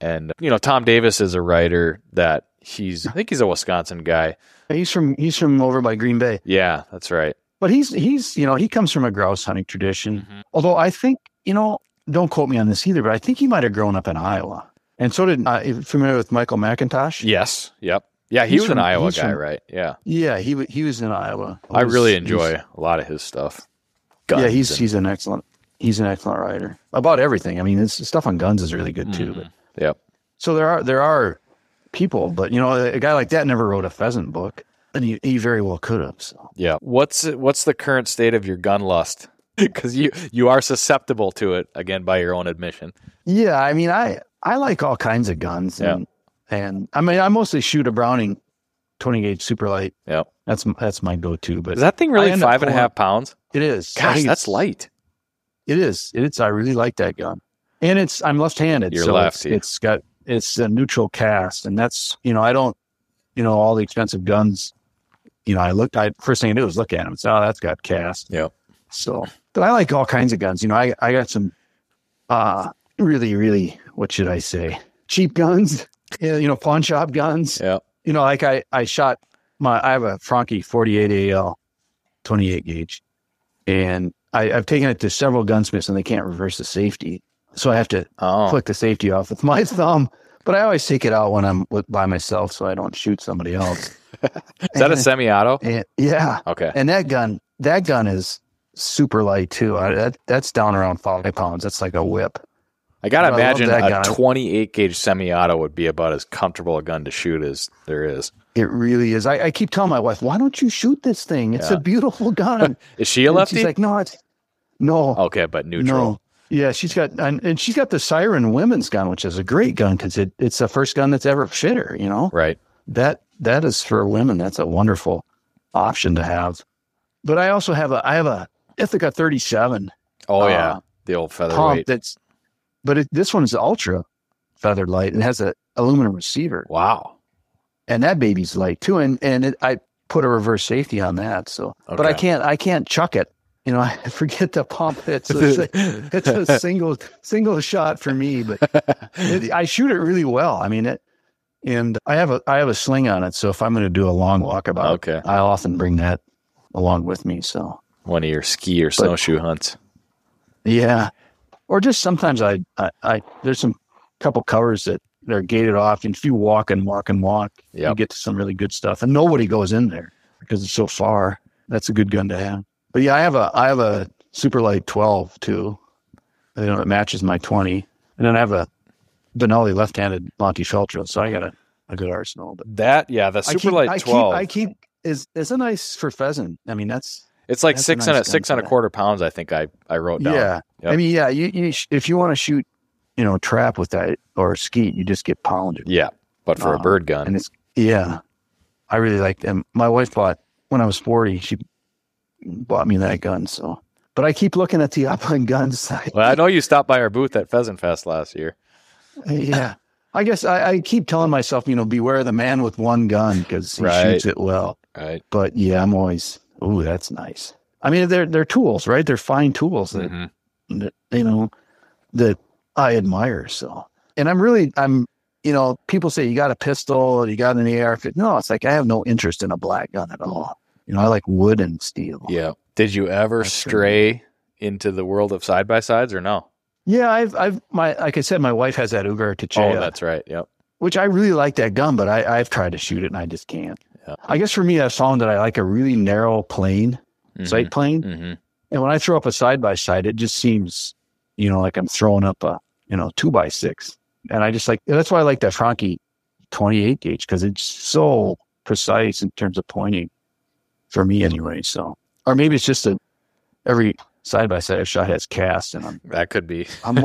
and you know, Tom Davis is a writer that I think he's a Wisconsin guy. He's from over by Green Bay. Yeah, that's right. But he's you know, he comes from a grouse hunting tradition. Mm-hmm. Although I think, you know, don't quote me on this either, but I think he might have grown up in Iowa. And so did, you familiar with Michael McIntosh? Yes. Yep. Yeah, he was an Iowa guy, right? Yeah. Yeah, he was in Iowa. I really enjoy a lot of his stuff. Guns. Yeah, he's an excellent writer about everything. I mean, his stuff on guns is really good too. Mm. Yep. So there are people, but you know, a guy like that never wrote a pheasant book, and he very well could have. So. Yeah. What's the current state of your gun lust? Because you are susceptible to it, again, by your own admission. Yeah, I mean, I like all kinds of guns. And I mean, I mostly shoot a Browning 20-gauge Superlight. Yeah. That's my go-to. But is that thing really 5.5 pounds? It is. Gosh, that's light. It is. I really like that gun. And I'm left-handed. You're lefty. It's a neutral cast. And that's, you know, I don't, you know, all the expensive guns, you know, first thing I do is look at them. It's, that's got cast. Yeah. So, but I like all kinds of guns. You know, I got some really, really, what should I say? Cheap guns, you know, pawn shop guns. Yeah. You know, like I have a Franke 48 AL 28 gauge, and I've taken it to several gunsmiths and they can't reverse the safety. So I have to click the safety off with my thumb, but I always take it out when I'm by myself so I don't shoot somebody else. Is that a semi-auto? Yeah. Okay. And that gun is super light too. That's down around 5 pounds. That's like a whip. I gotta imagine a 28 gauge semi-auto would be about as comfortable a gun to shoot as there is. It really is. I keep telling my wife, "Why don't you shoot this thing? It's a beautiful gun." Is she a lefty? She's like, "No, it's no." Okay, but neutral. No. Yeah, she's got the Siren women's gun, which is a great gun because it's the first gun that's ever fit her. You know, right? That is for women. That's a wonderful option to have. But I also have a Ithaca 37. Oh yeah, the old featherweight. This one is ultra feather light and has an aluminum receiver. Wow, and that baby's light too. And I put a reverse safety on that. So, okay. But I can't chuck it. You know, I forget to pump it. So it's a single shot for me. But I shoot it really well. I mean it. And I have a sling on it. So if I'm going to do a long walkabout, I often bring that along with me. So. One of your ski or snowshoe hunts. Yeah. Or just sometimes I there's some couple covers that they're gated off. And if you walk, you get to some really good stuff. And nobody goes in there because it's so far. That's a good gun to have. But yeah, I have a super light 12 too. You know, it matches my 20. And then I have a Benelli left-handed Monte Feltro. So I got a good arsenal. But the super light 12. It's a nice for pheasant. I mean, that's... It's like six and a quarter pounds. I think I wrote down. Yeah, yep. I mean, yeah. You if you want to shoot, you know, trap with that or skeet, you just get pounded. Yeah, but for a bird gun, and I really like them. My wife bought when I was 40. She bought me that gun. So, but I keep looking at the Upland guns side. Well, I know you stopped by our booth at Pheasant Fest last year. Yeah, I guess I keep telling myself, you know, beware the man with one gun because he shoots it well. Right. But yeah, I'm always. Oh, that's nice. I mean, they're tools, right? They're fine tools that, you know, that I admire. So, and I'm you know, people say you got a pistol, you got an AR. No, it's like I have no interest in a black gun at all. You know, I like wood and steel. Yeah. Did you ever stray into the world of side by sides or no? Yeah, like I said, my wife has that Ugar Techea. Oh, that's right. Yep. Which I really like that gun, but I've tried to shoot it and I just can't. Yeah. I guess for me, I found that I like a really narrow plane, sight plane. Mm-hmm. And when I throw up a side by side, it just seems, you know, like I'm throwing up a, you know, 2x6. And I just like, that's why I like that Franke 28 gauge, because it's so precise in terms of pointing for me anyway. So, or maybe it's just every side by side I've shot has cast, and that could be. I'm a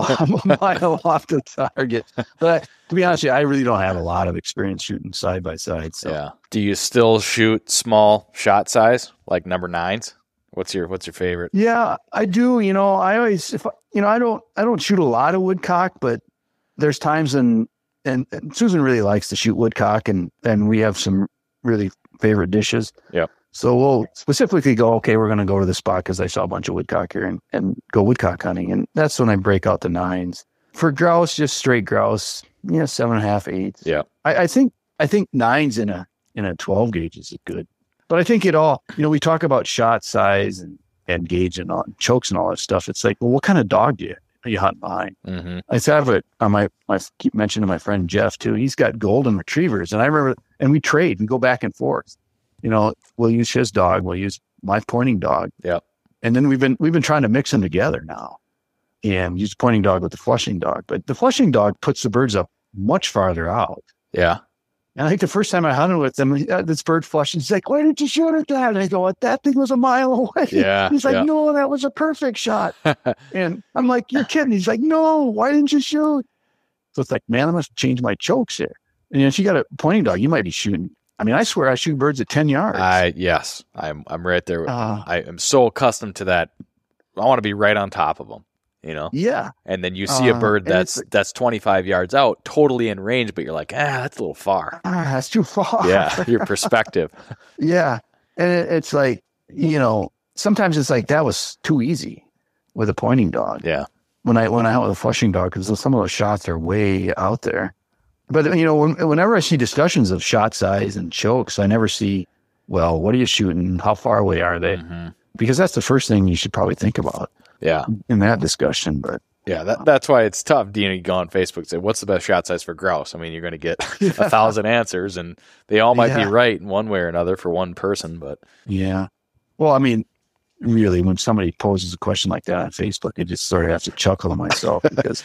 mile off the target. But to be honest with you, I really don't have a lot of experience shooting side by side. So. Yeah. Do you still shoot small shot size, like number 9s? What's your favorite? Yeah, I do. You know, I always, I don't shoot a lot of woodcock, but there's times and Susan really likes to shoot woodcock, and we have some really favorite dishes. Yeah. So we'll specifically go, okay, we're going to go to this spot because I saw a bunch of woodcock here and go woodcock hunting. And that's when I break out the 9s. For grouse, just straight grouse, yeah, 7.5, 8. Yeah. I think 9s in a 12 gauge is good. But I think it all, you know, we talk about shot size and gauge and all, chokes and all that stuff. It's like, well, what kind of dog are you hunting behind? Mm-hmm. I have it on my keep mentioning my friend Jeff too. He's got golden retrievers. And I remember, and we trade and go back and forth. You know, we'll use his dog. We'll use my pointing dog. Yeah. And then we've been trying to mix them together now and use the pointing dog with the flushing dog. But the flushing dog puts the birds up much farther out. Yeah. And I think the first time I hunted with them, this bird flushed. He's like, why didn't you shoot at that? And I go, that thing was a mile away. Yeah. He's like, no, that was a perfect shot. And I'm like, you're kidding. He's like, no, why didn't you shoot? So it's like, man, I must change my chokes here. And if you got a pointing dog, you might be shooting. I mean, I swear I shoot birds at 10 yards. Yes, I'm right there. I am so accustomed to that. I want to be right on top of them, you know? Yeah. And then you see a bird that's 25 yards out, totally in range, but you're like, that's a little far. That's too far. Yeah, your perspective. Yeah. And it's like, you know, sometimes it's like that was too easy with a pointing dog. Yeah. When I hunt with a flushing dog, because some of those shots are way out there. But, you know, whenever I see discussions of shot size and chokes, I never see, well, what are you shooting? How far away are they? Mm-hmm. Because that's the first thing you should probably think about. Yeah. In that discussion. But yeah, that's why it's tough. You go on Facebook and say, what's the best shot size for grouse? I mean, you're going to get 1,000 answers, and they all might be right in one way or another for one person. But yeah. Well, I mean, really, when somebody poses a question like that on Facebook, I just sort of have to chuckle to myself because...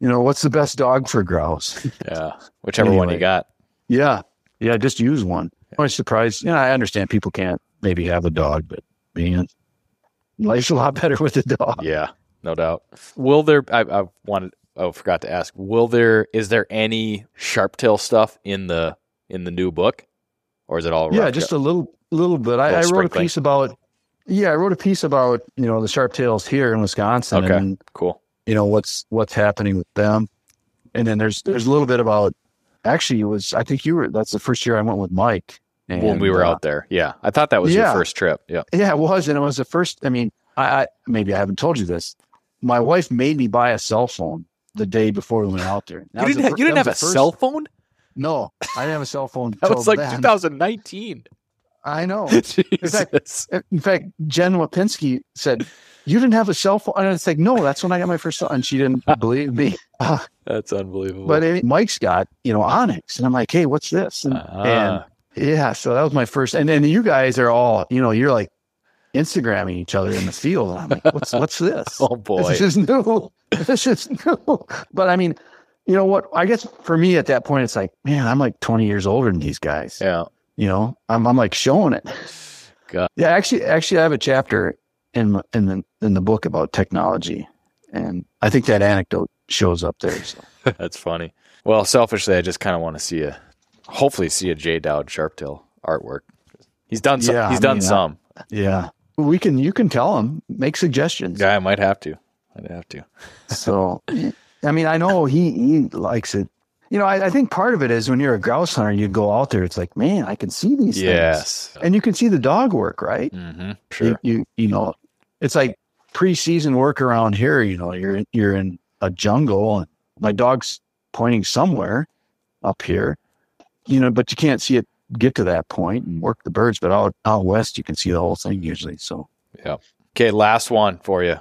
You know, what's the best dog for grouse? Yeah, whichever one you got. Yeah, yeah, just use one. Yeah. I was surprised. You know, I understand people can't maybe have a dog, but man, life's a lot better with a dog. Yeah, no doubt. I forgot to ask. Is there any sharp tail stuff in the new book, or is it all? Yeah, just a little bit. I wrote a piece about, you know, the sharp tails here in Wisconsin. Okay, and cool. You know, what's happening with them. And then there's a little bit about, actually it was, I think that's the first year I went with Mike. And, when we were out there. Yeah. I thought that was your first trip. Yeah. Yeah, it was. And it was the first, I mean, I maybe I haven't told you this. My wife made me buy a cell phone the day before we went out there. You didn't have a cell phone? No, I didn't have a cell phone. That was like then. 2019. I know. In fact, Jen Wapinski said, you didn't have a cell phone? And it's like, no, that's when I got my first cell phone. And she didn't believe me. That's unbelievable. But Mike's got, you know, onX. And I'm like, hey, what's this? And yeah, so that was my first. And then you guys are all, you know, you're like Instagramming each other in the field. And I'm like, what's this? Oh, boy. This is new. But I mean, you know what? I guess for me at that point, it's like, man, I'm like 20 years older than these guys. Yeah. You know, I'm like showing it. God. Yeah, actually, I have a chapter in the book about technology, and I think that anecdote shows up there. So. That's funny. Well, selfishly, I just kind of want to hopefully see a Jay Dowd Sharptail artwork. He's done some. He's done some. Yeah, you can tell him, make suggestions. Yeah, I might have to. So, I mean, I know he likes it. You know, I think part of it is when you're a grouse hunter, you go out there, it's like, man, I can see these things. And you can see the dog work, right? Mm-hmm, sure. You know, it's like pre-season work around here, you know, you're in a jungle, and my dog's pointing somewhere up here, you know, but you can't see it get to that point and work the birds, but out west you can see the whole thing usually. So yeah. Okay, last one for you.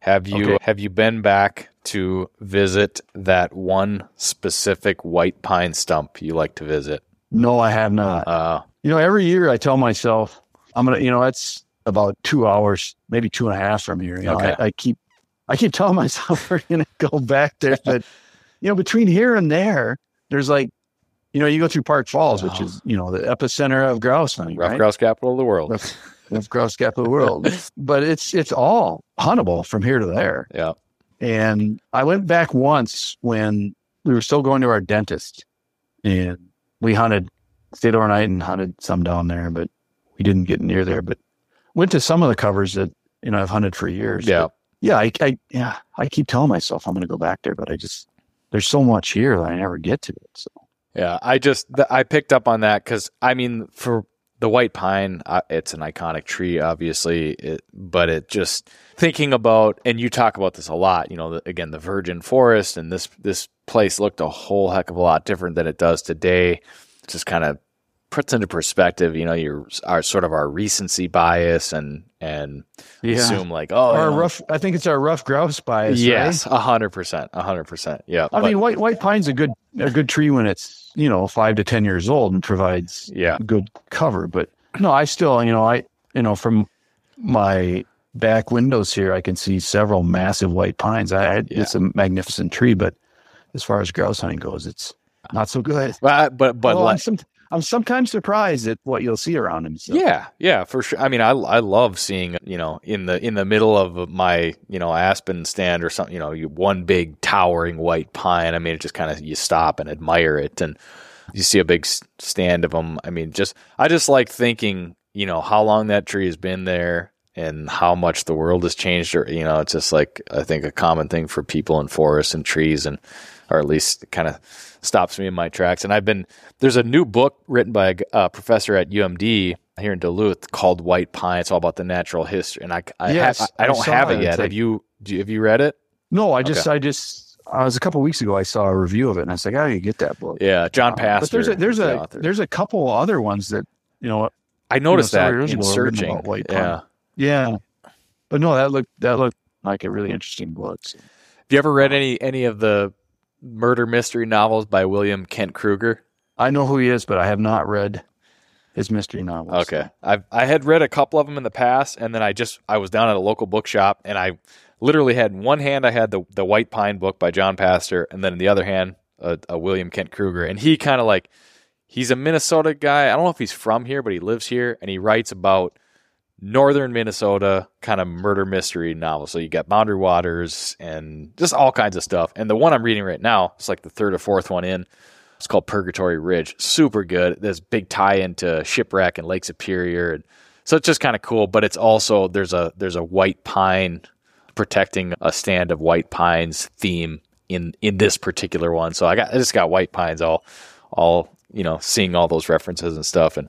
Have you been back to visit that one specific white pine stump you like to visit? No, I have not. You know, every year I tell myself I'm gonna, you know, that's about 2 hours, maybe 2.5 from here. You know, okay. I keep telling myself we're gonna go back there, but you know, between here and there, there's like, you know, you go through Park Falls, which is, you know, the epicenter of grouse hunting. Rough grouse capital of the world. Rough grouse capital of the world. But it's all huntable from here to there. Yeah. And I went back once when we were still going to our dentist. And we hunted, stayed overnight and hunted some down there, but we didn't get near there. But went to some of the covers that, you know, I've hunted for years. Yeah. But yeah, I keep telling myself I'm going to go back there, but I just, there's so much here that I never get to it, so. Yeah, I picked up on that because, I mean, for the white pine, it's an iconic tree, obviously, but it just thinking about, and you talk about this a lot, you know, again, the virgin forest and this place looked a whole heck of a lot different than it does today. It just kind of puts into perspective, you know, our recency bias and yeah. Assume like, oh, our I think it's our rough grouse bias. Yes, right? 100%. Yeah. I mean, white pine's a good tree when it's, you know, 5 to 10 years old and provides good cover. But no, I still, you know, from my back windows here, I can see several massive white pines. It's a magnificent tree, but as far as grouse hunting goes, it's not so good. I'm sometimes surprised at what you'll see around him. So. Yeah, for sure. I mean, I love seeing, you know, in the middle of my, you know, aspen stand or something, you know, one big towering white pine. I mean, it just kind of, you stop and admire it, and you see a big stand of them. I mean, I just like thinking, you know, how long that tree has been there and how much the world has changed. Or, you know, it's just like, I think a common thing for people in forests and trees, and or at least kind of stops me in my tracks. And there's a new book written by a professor at UMD here in Duluth called White Pine. It's all about the natural history. And I don't have it yet. Like, have you read it? No, I was a couple of weeks ago, I saw a review of it and I was like, how do you get that book? Yeah. John Pastor. But there's a couple other ones that, you know, I noticed that in searching. White pine. Yeah. But no, that looked like a really interesting book. Have you ever read any of the murder mystery novels by William Kent Krueger? I know who he is, but I have not read his mystery novels. Okay. I had read a couple of them in the past, and then I was down at a local bookshop, and I literally had, in one hand I had the White Pine book by John Pastor, and then in the other hand a William Kent Krueger. And he kind of like, he's a Minnesota guy. I don't know if he's from here, but he lives here, and he writes about northern Minnesota kind of murder mystery novel. So you got Boundary Waters and just all kinds of stuff. And the one I'm reading right now, it's like the third or fourth one in. It's called Purgatory Ridge. Super good. There's big tie into shipwreck and Lake Superior. And so it's just kind of cool. But it's also, there's a white pine, protecting a stand of white pines theme in this particular one. So I just got white pines all, you know, seeing all those references and stuff. And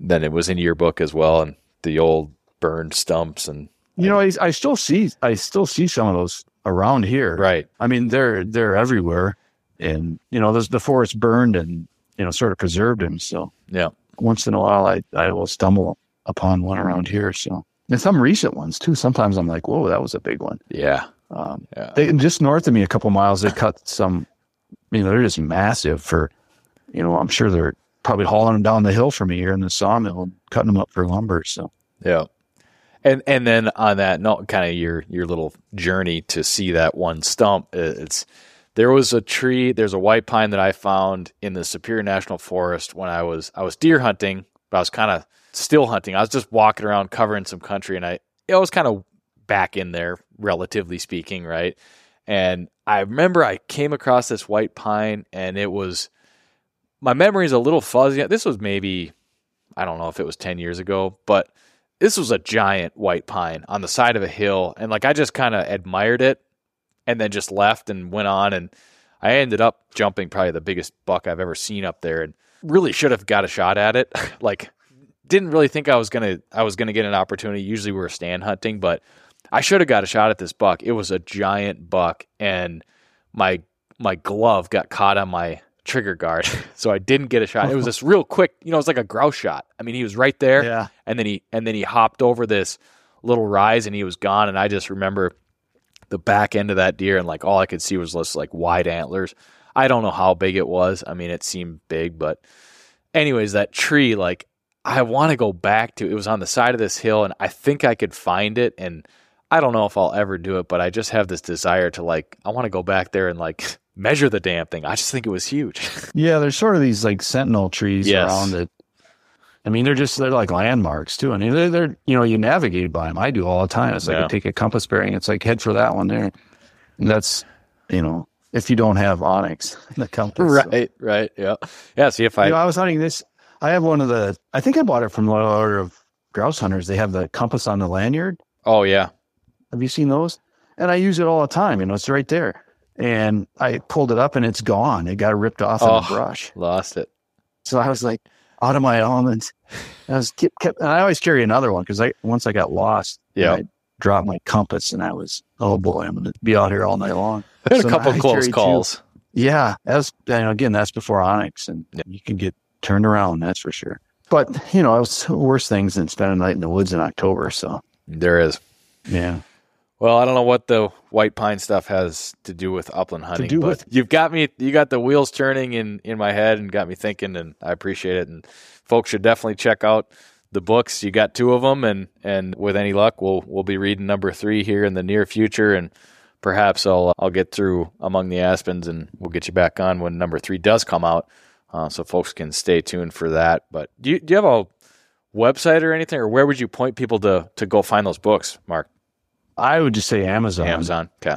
then it was in your book as well. And the old burned stumps, and you know, I still see some of those around here. Right. I mean, they're everywhere, and you know, there's the forest burned and, you know, sort of preserved them. So yeah, once in a while I will stumble upon one around here. So, and some recent ones too. Sometimes I'm like, whoa, that was a big one. Yeah. They just north of me a couple miles, they cut some. You know, they're just massive. For, you know, I'm sure they're probably hauling them down the hill from me here in the sawmill, cutting them up for lumber. So yeah, and then on that note, kind of your little journey to see that one stump. There's a white pine that I found in the Superior National Forest when I was deer hunting, but I was kind of still hunting. I was just walking around covering some country, and I was kind of back in there, relatively speaking, right? And I remember I came across this white pine, and it was. My memory is a little fuzzy. This was maybe, I don't know if it was 10 years ago, but this was a giant white pine on the side of a hill. And like, I just kind of admired it and then just left and went on. And I ended up jumping probably the biggest buck I've ever seen up there, and really should have got a shot at it. Like, didn't really think I was going to get an opportunity. Usually we're stand hunting, but I should have got a shot at this buck. It was a giant buck, and my glove got caught on my trigger guard, so I didn't get a shot. It was this real quick, it was like a grouse shot. I mean, he was right there, yeah. And then he hopped over this little rise, and he was gone. And I just remember the back end of that deer, and all I could see was just wide antlers. I don't know how big it was. I mean, it seemed big, but anyways, that tree, I want to go back to, it was on the side of this hill, and I think I could find it, and I don't know if I'll ever do it, but I just have this desire to I want to go back there and measure the damn thing. I just think it was huge. Yeah. There's sort of these sentinel trees around it. I mean, they're like landmarks too. I mean, they're you navigate by them. I do all the time. It's I take a compass bearing. It's head for that one there. And that's, if you don't have onX, the compass. Right. So. Right. Yeah. Yeah. See if I was hunting this. I have one of the, I think I bought it from the Order of Grouse Hunters. They have the compass on the lanyard. Oh yeah. Have you seen those? And I use it all the time. It's right there. And I pulled it up and it's gone. It got ripped off in the brush. Lost it. So I was out of my almonds. I was kept, and I always carry another one because once I got lost, I dropped my compass, and I was, oh boy, I'm going to be out here all night long. I had a couple of close calls. Yeah, that's before onX, and you can get turned around, that's for sure. But it was worse things than spending a night in the woods in October. So there is, yeah. Well, I don't know what the white pine stuff has to do with upland hunting, but you've got me, you got the wheels turning in my head and got me thinking, and I appreciate it. And folks should definitely check out the books. You got two of them, and with any luck, we'll be reading number 3 here in the near future, and perhaps I'll get through Among the Aspens, and we'll get you back on when number 3 does come out, so folks can stay tuned for that. But do you have a website or anything, or where would you point people to go find those books, Mark? I would just say Amazon. Amazon, okay.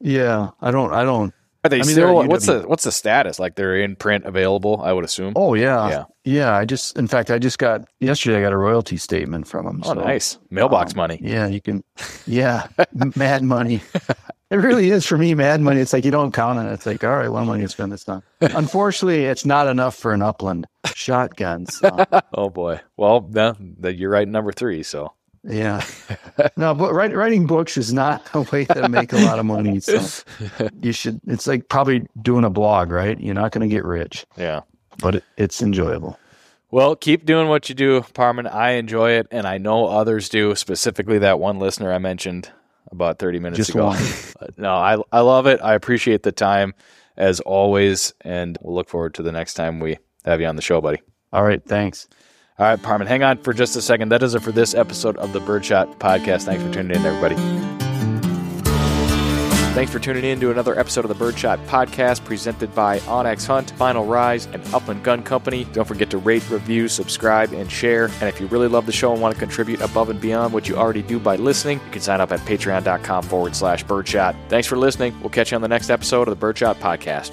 Yeah, I don't. Are they still? What's the status? They're in print available, I would assume. Oh yeah. In fact, I just got yesterday. I got a royalty statement from them. Oh, so, nice mailbox money. Yeah, you can. Yeah, mad money. It really is for me, mad money. It's you don't count on it. It's all right, well, money to spend this time. Unfortunately, it's not enough for an upland shotgun. So. Oh boy. Well, you're right, number 3. So. Yeah. No, but writing books is not a way to make a lot of money. So you should, it's probably doing a blog, right? You're not going to get rich. Yeah. But it's enjoyable. Well, keep doing what you do, Parman. I enjoy it, and I know others do, specifically that one listener I mentioned about 30 minutes ago. No, I love it. I appreciate the time as always, and we'll look forward to the next time we have you on the show, buddy. All right. Thanks. All right, Parman, hang on for just a second. That does it for this episode of the Birdshot Podcast. Thanks for tuning in, everybody. Thanks for tuning in to another episode of the Birdshot Podcast, presented by onX Hunt, Final Rise, and Upland Gun Company. Don't forget to rate, review, subscribe, and share. And if you really love the show and want to contribute above and beyond what you already do by listening, you can sign up at patreon.com/birdshot. Thanks for listening. We'll catch you on the next episode of the Birdshot Podcast.